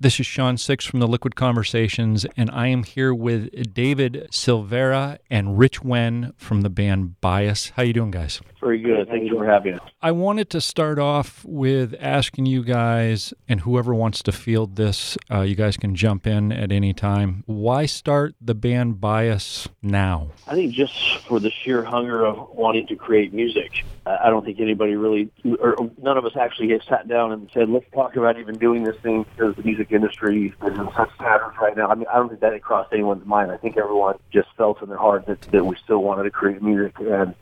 This is Shawn SixX from the Liquid Conversations, and I am here with David Silveria and Rich Nguyen from the band BI·AS. How you doing, guys? Very good. Thank you for having us. I wanted to start off with asking you guys, and whoever wants to field this, you guys can jump in at any time. Why start the band BI·AS now? I think just for the sheer hunger of wanting to create music. I don't think anybody really, or none of us actually have sat down and said, let's talk about even doing this thing because the music industry is in such tatters right now. I mean, I don't think that crossed anyone's mind. I think everyone just felt in their heart that we still wanted to create music and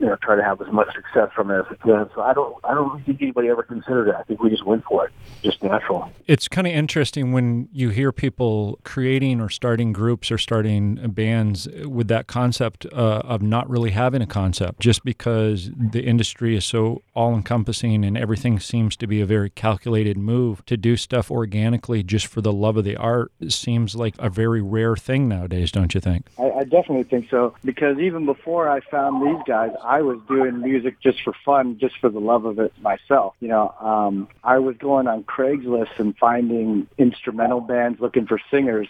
you know, try to have as much success from it as we can. So I don't think anybody ever considered it. I think we just went for it, just natural. It's kind of interesting when you hear people creating or starting groups or starting bands with that concept of not really having a concept, just because the industry is so all-encompassing and everything seems to be a very calculated move. To do stuff organically just for the love of the art seems like a very rare thing nowadays, don't you think? I definitely think so, because even before I found these guys, I was doing music just for fun, just for the love of it myself. You know, I was going on Craig's List and finding instrumental bands, looking for singers,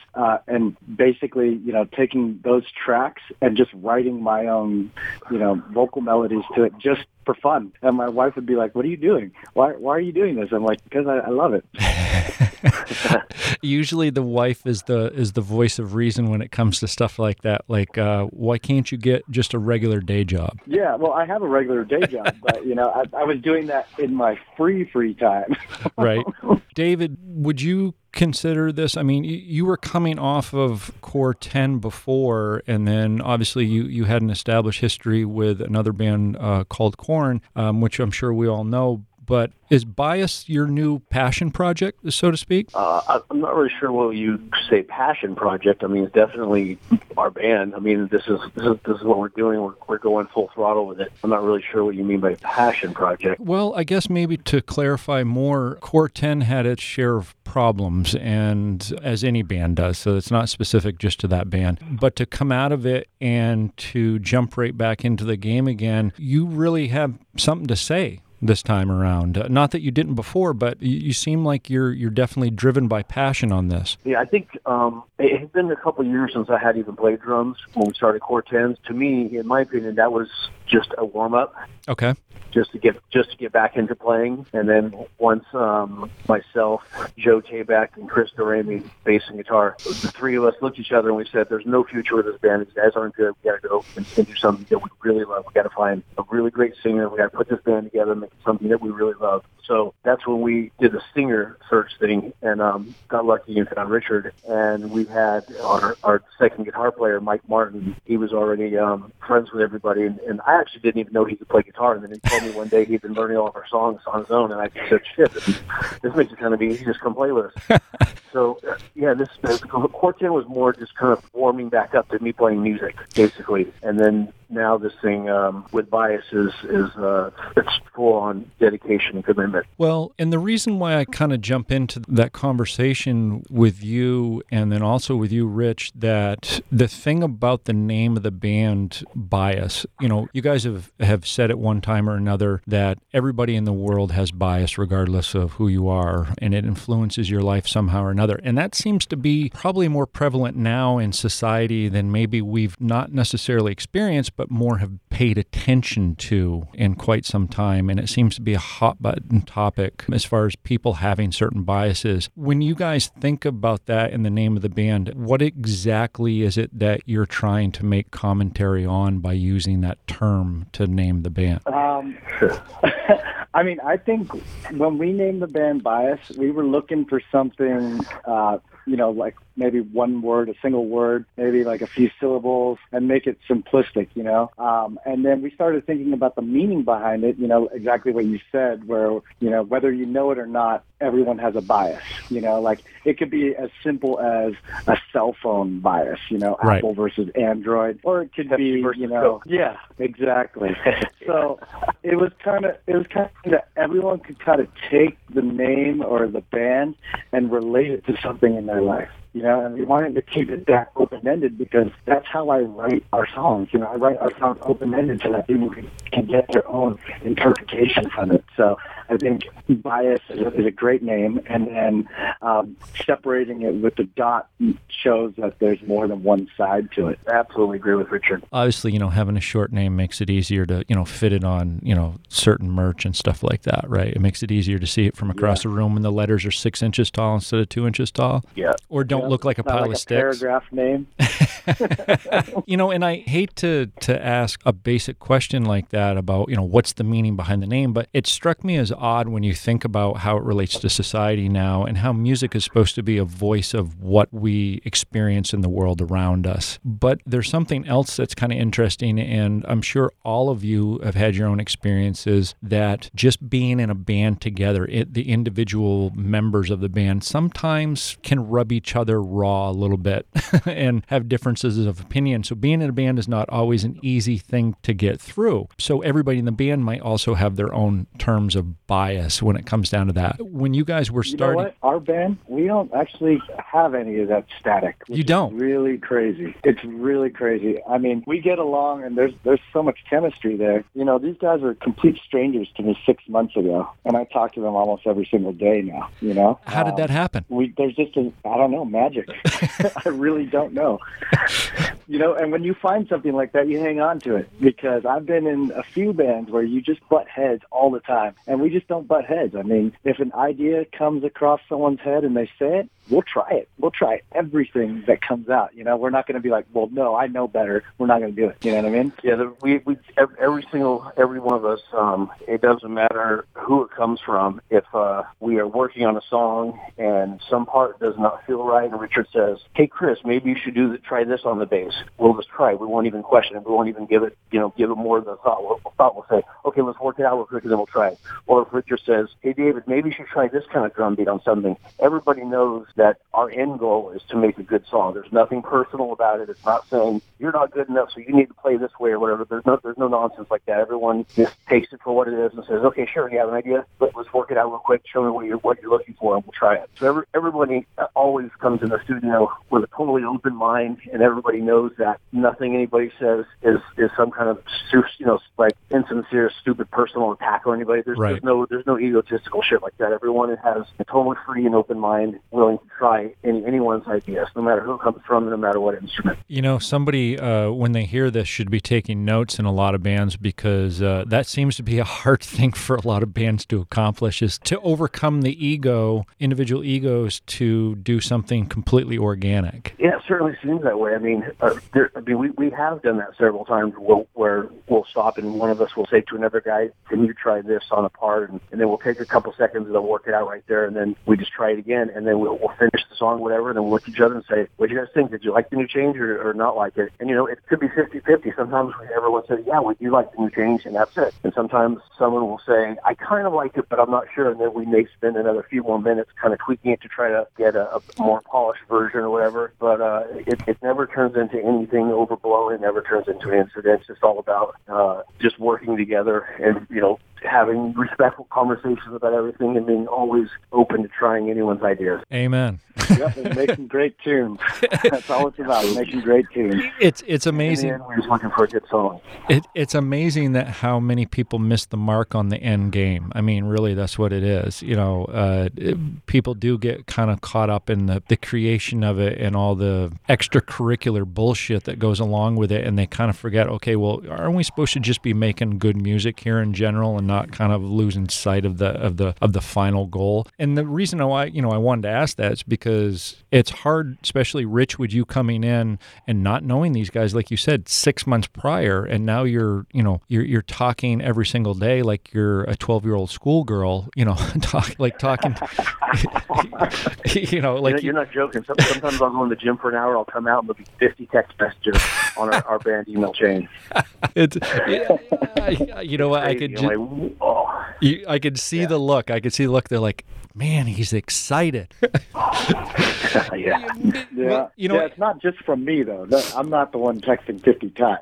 and basically, you know, taking those tracks and just writing my own, you know, vocal melodies to it just for fun. And my wife would be like, what are you doing? Why are you doing this? I'm like, because I love it. Usually the wife is the voice of reason when it comes to stuff like that. Like, why can't you get just a regular day job? Yeah, well, I have a regular day job, but, you know, I was doing that in my free time. Right. David, would you consider this? I mean, you were coming off of Core 10 before, and then obviously you had an established history with another band called Korn, which I'm sure we all know. But is BI·AS your new passion project, so to speak? I'm not really sure what you say passion project. I mean, it's definitely our band. I mean, this is what we're doing. We're going full throttle with it. I'm not really sure what you mean by passion project. Well, I guess maybe to clarify more, Core 10 had its share of problems, and as any band does, so it's not specific just to that band. But to come out of it and to jump right back into the game again, you really have something to say this time around. Not that you didn't before, but you seem like you're definitely driven by passion on this. Yeah, I think it had been a couple of years since I had even played drums when we started Core 10s. To me, in my opinion, that was just a warm-up. Okay. Just to get back into playing. And then once myself, Joe Tabak, and Chris Durame, bass and guitar, the three of us looked at each other and we said, there's no future with this band. These guys aren't good. We got to go and do something that we really love. We got to find a really great singer. We got to put this band together and make it something that we really love. So that's when we did the singer search thing and got lucky and found Richard. And we had our second guitar player, Mike Martin. He was already friends with everybody. And I actually didn't even know he could play guitar. And then he told me one day he'd been learning all of our songs on his own. And I said, shit, this makes it kind of easy. Just come play with us. So, yeah, this quartet was more just kind of warming back up to me playing music, basically. And then now this thing with BI·AS is it's full on dedication and commitment. Well, and the reason why I kind of jump into that conversation with you and then also with you, Rich, that the thing about the name of the band BI·AS, you know, you guys have said at one time or another that everybody in the world has bias regardless of who you are, and it influences your life somehow or another. And that seems to be probably more prevalent now in society than maybe we've not necessarily experienced, but more have paid attention to in quite some time, and it seems to be a hot-button topic as far as people having certain biases. When you guys think about that in the name of the band, what exactly is it that you're trying to make commentary on by using that term to name the band? I mean, I think when we named the band BI·AS, we were looking for something, you know, like maybe one word, a single word, maybe like a few syllables, and make it simplistic, you know. And then we started thinking about the meaning behind it, you know, exactly what you said, where, you know, whether you know it or not, everyone has a bias, you know, like it could be as simple as a cell phone bias, you know, right. Apple versus Android, or it could be, you know, yeah, exactly. So it was kind of that everyone could kind of take the name or the band and relate it to something in their life. you know, and we wanted to keep it that open-ended because that's how I write our songs. You know, I write our songs open-ended so that people can get their own interpretation from it. So I think BI·AS is a great name, and then separating it with the dot shows that there's more than one side to it. I absolutely agree with Richard. Obviously, you know, having a short name makes it easier to, you know, fit it on, you know, certain merch and stuff like that, right? It makes it easier to see it from across the room when the letters are 6 inches tall instead of 2 inches tall. Yeah. Or don't look like a pile like of sticks. Paragraph name. You know, and I hate to ask a basic question like that about, you know, what's the meaning behind the name, but it struck me as odd when you think about how it relates to society now and how music is supposed to be a voice of what we experience in the world around us. But there's something else that's kind of interesting, and I'm sure all of you have had your own experiences that just being in a band together, the individual members of the band sometimes can rub each other raw a little bit and have differences of opinion. So being in a band is not always an easy thing to get through. So everybody in the band might also have their own terms of BI·AS when it comes down to that. When you guys were starting... You know what? Our band, we don't actually have any of that static. You don't? Really crazy. It's really crazy. I mean, we get along and there's so much chemistry there. You know, these guys are complete strangers to me 6 months ago, and I talk to them almost every single day now, you know? How did that happen? There's just I don't know, magic. I really don't know. You know, and when you find something like that, you hang on to it, because I've been in a few bands where you just butt heads all the time, and we just don't butt heads. I mean, if an idea comes across someone's head and they say it, we'll try it. We'll try everything that comes out. You know, we're not going to be like, well, no, I know better. We're not going to do it. You know what I mean? Yeah, every one of us, it doesn't matter who it comes from. If we are working on a song and some part does not feel right, and Richard says, hey, Chris, maybe you should try this on the bass. We'll just try. We won't even question it. We won't even give it more of the thought. We'll say, okay, let's work it out real quick, and then we'll try it. Or if Richard says, hey, David, maybe you should try this kind of drum beat on something. Everybody knows that our end goal is to make a good song. There's nothing personal about it. It's not saying you're not good enough, so you need to play this way or whatever. There's no nonsense like that. Everyone just takes it for what it is and says, okay, sure, you have an idea. Let's work it out real quick. Show me what you're looking for, and we'll try it. So everybody always comes in the studio with a totally open mind, and everybody knows that nothing anybody says is some kind of, you know, like insincere, stupid personal attack on anybody. There's no egotistical shit like that. Everyone has a totally free and open mind, willing to try anyone's ideas, no matter who it comes from, no matter what instrument. You know, somebody, when they hear this, should be taking notes in a lot of bands, because that seems to be a hard thing for a lot of bands to accomplish, is to overcome the ego, individual egos, to do something completely organic. Yeah, it certainly seems that way. I mean, we have done that several times where we'll stop and one of us will say to another guy, can you try this on a part? And then we'll take a couple seconds and they'll work it out right there, and then we just try it again, and then we'll finish the song, whatever, and then we'll look at each other and say, what do you guys think? Did you like the new change or not like it? And, you know, it could be 50-50. Sometimes everyone says, yeah, we do like the new change, and that's it. And sometimes someone will say, I kind of like it, but I'm not sure, and then we may spend another few more minutes kind of tweaking it to try to get a more polished version or whatever. But it never turns into anything overblown. It never turns into an incident. It's just all about just working together and, you know, having respectful conversations about everything and being always open to trying anyone's ideas. Amen. Yep, and making great tunes. That's all it's about, making great tunes. It's amazing. And we're just looking for a good song. It's amazing that how many people miss the mark on the end game. I mean, really, that's what it is. You know, people do get kind of caught up in the creation of it and all the extracurricular bullshit that goes along with it, and they kind of forget, okay, well, aren't we supposed to just be making good music here in general and not kind of losing sight of the final goal? And the reason why, you know, I wanted to ask that is because it's hard, especially Rich, with you coming in and not knowing these guys, like you said, 6 months prior, and now you're talking every single day like you're a 12-year-old schoolgirl, you know, talking. You know, like you're not joking. Sometimes I'll go in the gym for an hour, I'll come out and there'll be 50 text messages on our band email chain. You know what? I could just. I could see the look. They're like, man, he's excited. Yeah. You know, it's not just from me, though. I'm not the one texting 50 times.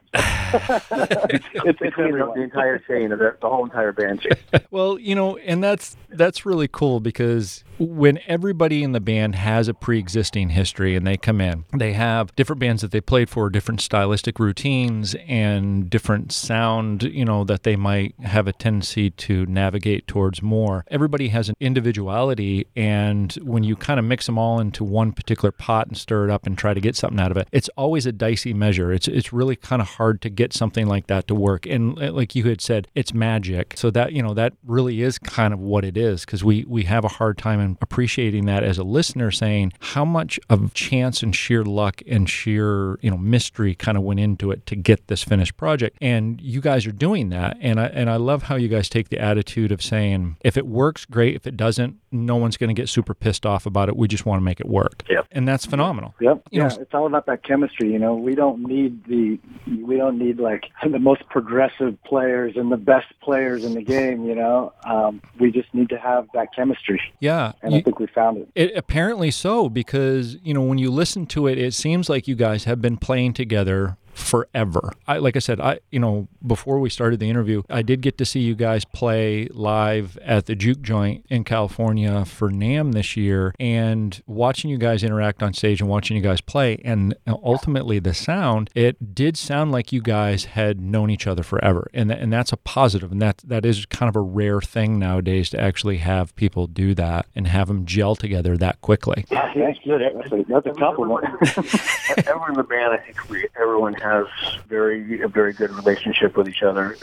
It's between the entire chain, the whole entire band chain. Well, you know, and that's really cool because when everybody in the band has a pre-existing history and they come in, they have different bands that they played for, different stylistic routines and different sound, you know, that they might have a tendency to navigate towards more. Everybody has an individuality, and when you kind of mix them all into one particular pot and stir it up and try to get something out of it, it's always a dicey measure. It's really kind of hard to get something like that to work. And like you had said, it's magic. So that, you know, that really is kind of what it is, because we have a hard time in appreciating that as a listener, saying how much of chance and sheer luck and sheer, you know, mystery kind of went into it to get this finished project. And you guys are doing that. And I love how you guys take the attitude of saying, if it works, great. If it doesn't, no one's going to get super pissed off about it. We just want to make it work. Yep. And that's phenomenal. Yep. You know, it's all about that chemistry. You know, we don't need like the most progressive players and the best players in the game. You know, we just need to have that chemistry. Yeah. And I think we found it. Apparently so, because, you know, when you listen to it, it seems like you guys have been playing together forever. Like I said, you know, before we started the interview, I did get to see you guys play live at the Juke Joint in California for NAMM this year, and watching you guys interact on stage and watching you guys play, and ultimately the sound, it did sound like you guys had known each other forever, and that's a positive, and that is kind of a rare thing nowadays to actually have people do that and have them gel together that quickly. Yeah, that's a compliment. Everyone in the band, I think everyone has a very good relationship with each other.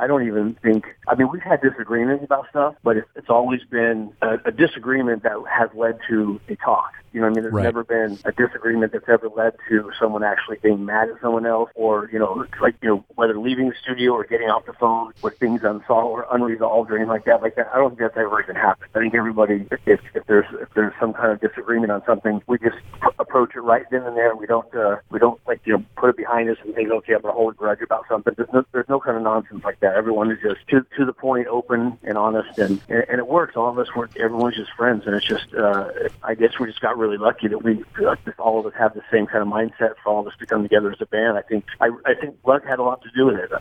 I don't even think, I mean, we've had disagreements about stuff, but it's always been a disagreement that has led to a talk. You know what I mean? There's never been a disagreement that's ever led to someone actually being mad at someone else, or, you know, like, you know, whether leaving the studio or getting off the phone with things unsolved or unresolved or anything like that. I don't think that's ever even happened. I think everybody, if there's some kind of disagreement on something, we just approach it right then and there. We don't like, you know, put it behind us and think, okay, I'm going to hold a grudge about something. There's no kind of nonsense like that. Everyone is just to the point, open and honest, and it works. All of us work. Everyone's just friends, and it's just, I guess we just got really lucky that we, all of us have the same kind of mindset for all of us to come together as a band. I think luck had a lot to do with it.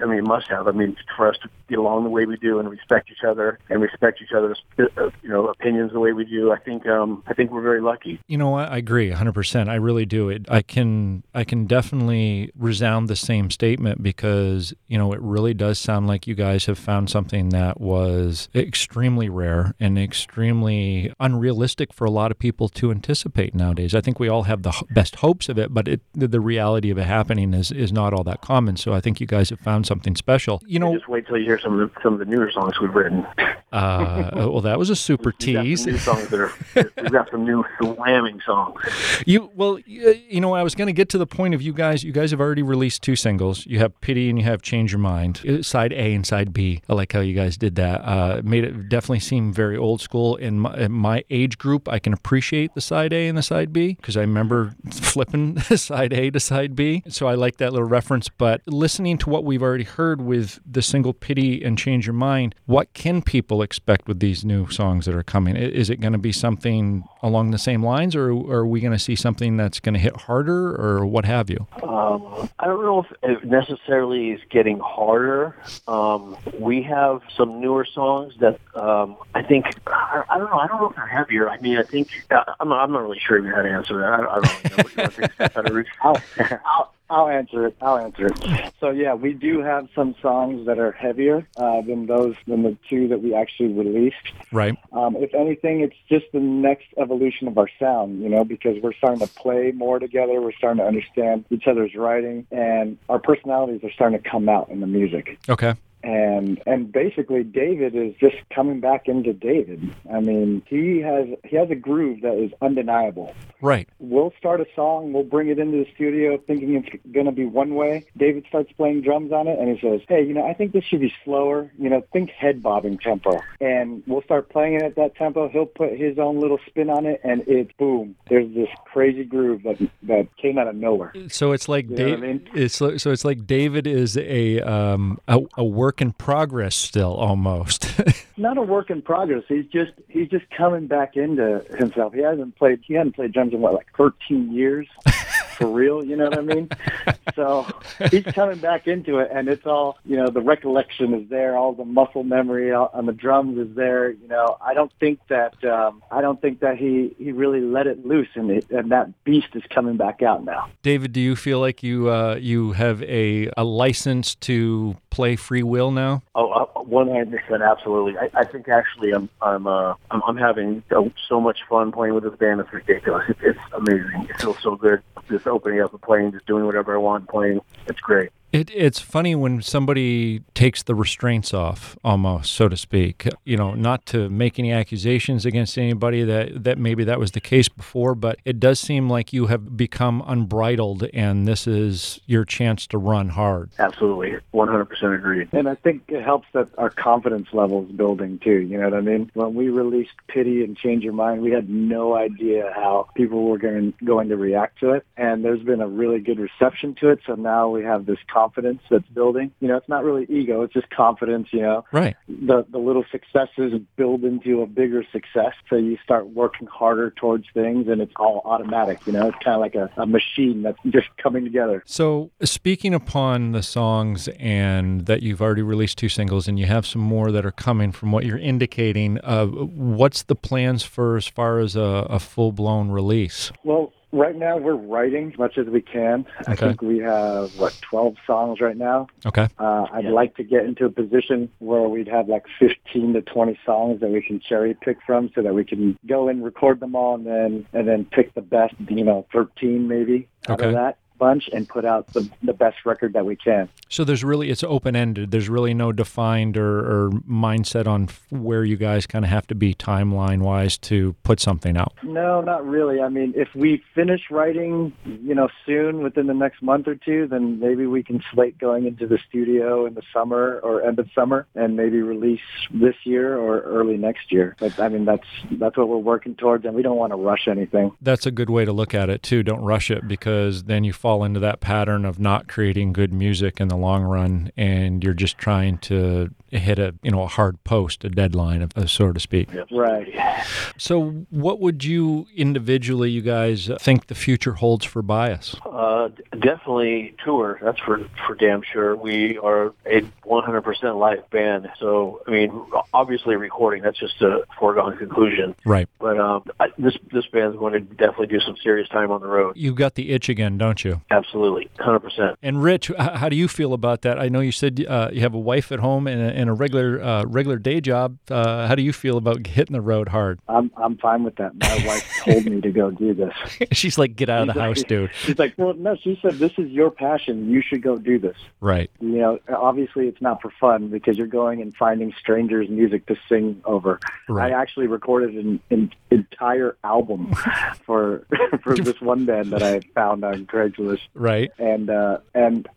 I mean, it must have. I mean, for us to get along the way we do and respect each other and respect each other's, you know, opinions the way we do, I think we're very lucky. You know, I agree 100%. I really do. I can definitely resound the same statement, because, you know, it really does sound like you guys have found something that was extremely rare and extremely unrealistic for a lot of people to anticipate nowadays. I think we all have the best hopes of it, but the reality of it happening is not all that common. So I think you guys have found something special. You know, just wait till you hear some of the newer songs we've written. Well, that was a super tease. We've got some new songs we've got some new slamming songs. You know, I was going to get to the point of you guys have already released 2 singles. You have Pity and you have Change Your Mind, side A and side B. I like how you guys did that. Made it definitely seem very old school. In my age group, I can appreciate the side A and the side B, because I remember flipping side A to side B. So I like that little reference. But listening to what we've already heard with the single Pity and Change Your Mind, what can people expect with these new songs that are coming? Is it going to be something along the same lines, or are we going to see something that's going to hit harder, or what have you? I don't know if it necessarily is getting harder. We have some newer songs that I think, I don't know if they're heavier. I mean, I think, I'm not really sure how to answer that. I don't really know what you think. I'll answer it. So yeah, we do have some songs that are heavier than the 2 that we actually released. Right. If anything, it's just the next evolution of our sound, you know, because we're starting to play more together. We're starting to understand each other's writing, and our personalities are starting to come out in the music. Okay. And basically, David is just coming back into David. I mean, he has a groove that is undeniable. Right. We'll start a song, we'll bring it into the studio thinking it's going to be one way. David starts playing drums on it, and he says, hey, you know, I think this should be slower. You know, think head-bobbing tempo. And we'll start playing it at that tempo. He'll put his own little spin on it, and it's boom. There's this crazy groove that came out of nowhere. So it's like, David is a work in progress still, almost. Not a work in progress. He's just coming back into himself. He hadn't played drums in what, like 13 years. for real, you know what I mean? So he's coming back into it, and it's all, you know, the recollection is there, all the muscle memory on the drums is there. You know, I don't think that he really let it loose, and that beast is coming back out now. David, do you feel like you have a license to play free will now? Oh, 100%, absolutely. I think actually I'm having so much fun playing with this band. It's ridiculous. It's amazing. It feels so good. Just opening up and playing, just doing whatever I want, playing. It's great. It's funny when somebody takes the restraints off, almost, so to speak, you know, not to make any accusations against anybody that maybe that was the case before, but it does seem like you have become unbridled and this is your chance to run hard. Absolutely. 100% agreed. And I think it helps that our confidence level is building too, you know what I mean? When we released Pity and Change Your Mind, we had no idea how people were going to react to it. And there's been a really good reception to it. So now we have this confidence that's building. You know, it's not really ego, it's just confidence, you know. Right. The little successes build into a bigger success, so you start working harder towards things, and it's all automatic, you know. It's kind of like a machine that's just coming together. So, speaking upon the songs and that you've already released 2 singles, and you have some more that are coming from what you're indicating, what's the plans for as far as a full-blown release? Well, right now, we're writing as much as we can. Okay. I think we have, 12 songs right now? Okay. I'd like to get into a position where we'd have, 15 to 20 songs that we can cherry pick from so that we can go and record them all and then pick the best, 13 maybe out of that bunch and put out the best record that we can. So it's open-ended. There's really no defined or mindset on where you guys kind of have to be timeline-wise to put something out. No, not really. I mean, if we finish writing, soon, within the next month or two, then maybe we can slate going into the studio in the summer or end of summer and maybe release this year or early next year. But I mean, that's what we're working towards, and we don't want to rush anything. That's a good way to look at it, too. Don't rush it, because then you fall into that pattern of not creating good music in the long run, and you're just trying to hit a hard post, a deadline, so to speak. Right. So what would you guys think the future holds for BI·AS? Definitely tour. That's for damn sure. We are a 100% live band. So, I mean, obviously recording, that's just a foregone conclusion. Right. But this band's going to definitely do some serious time on the road. You've got the itch again, don't you? Absolutely. 100%. And Rich, how do you feel about that? I know you said you have a wife at home and a regular day job. How do you feel about hitting the road hard? I'm fine with that. My wife told me to go do this. She's like, get out of the house, dude. She's like, well, no, she said, this is your passion. You should go do this. Right. You know, obviously it's not for fun because you're going and finding strangers' music to sing over. Right. I actually recorded an entire album for this one band that I found on Craig's List. Right. And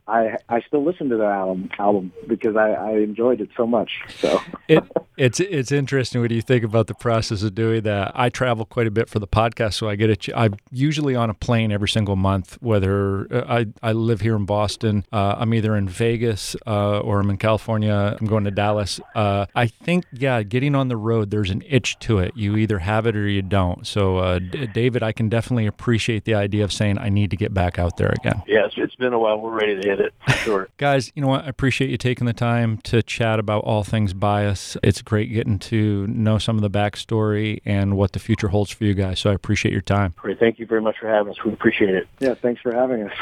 I still listen to that album because I enjoyed it so much. So it's interesting what you think about the process of doing that. I travel quite a bit for the podcast, so I get it. I'm usually on a plane every single month, whether I live here in Boston, I'm either in Vegas or I'm in California, I'm going to Dallas. I think, getting on the road, there's an itch to it. You either have it or you don't. So David, I can definitely appreciate the idea of saying I need to get back out there again. Yes, it's been a while. We're ready to hit it, for sure. Guys, you know what? I appreciate you taking the time to chat about all things BI·AS. It's great getting to know some of the backstory and what the future holds for you guys, so I appreciate your time. Great. Thank you very much for having us. We appreciate it. Yeah, thanks for having us.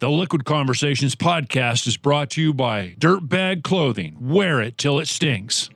The Liquid Conversations podcast is brought to you by Dirtbag Clothing. Wear it till it stinks.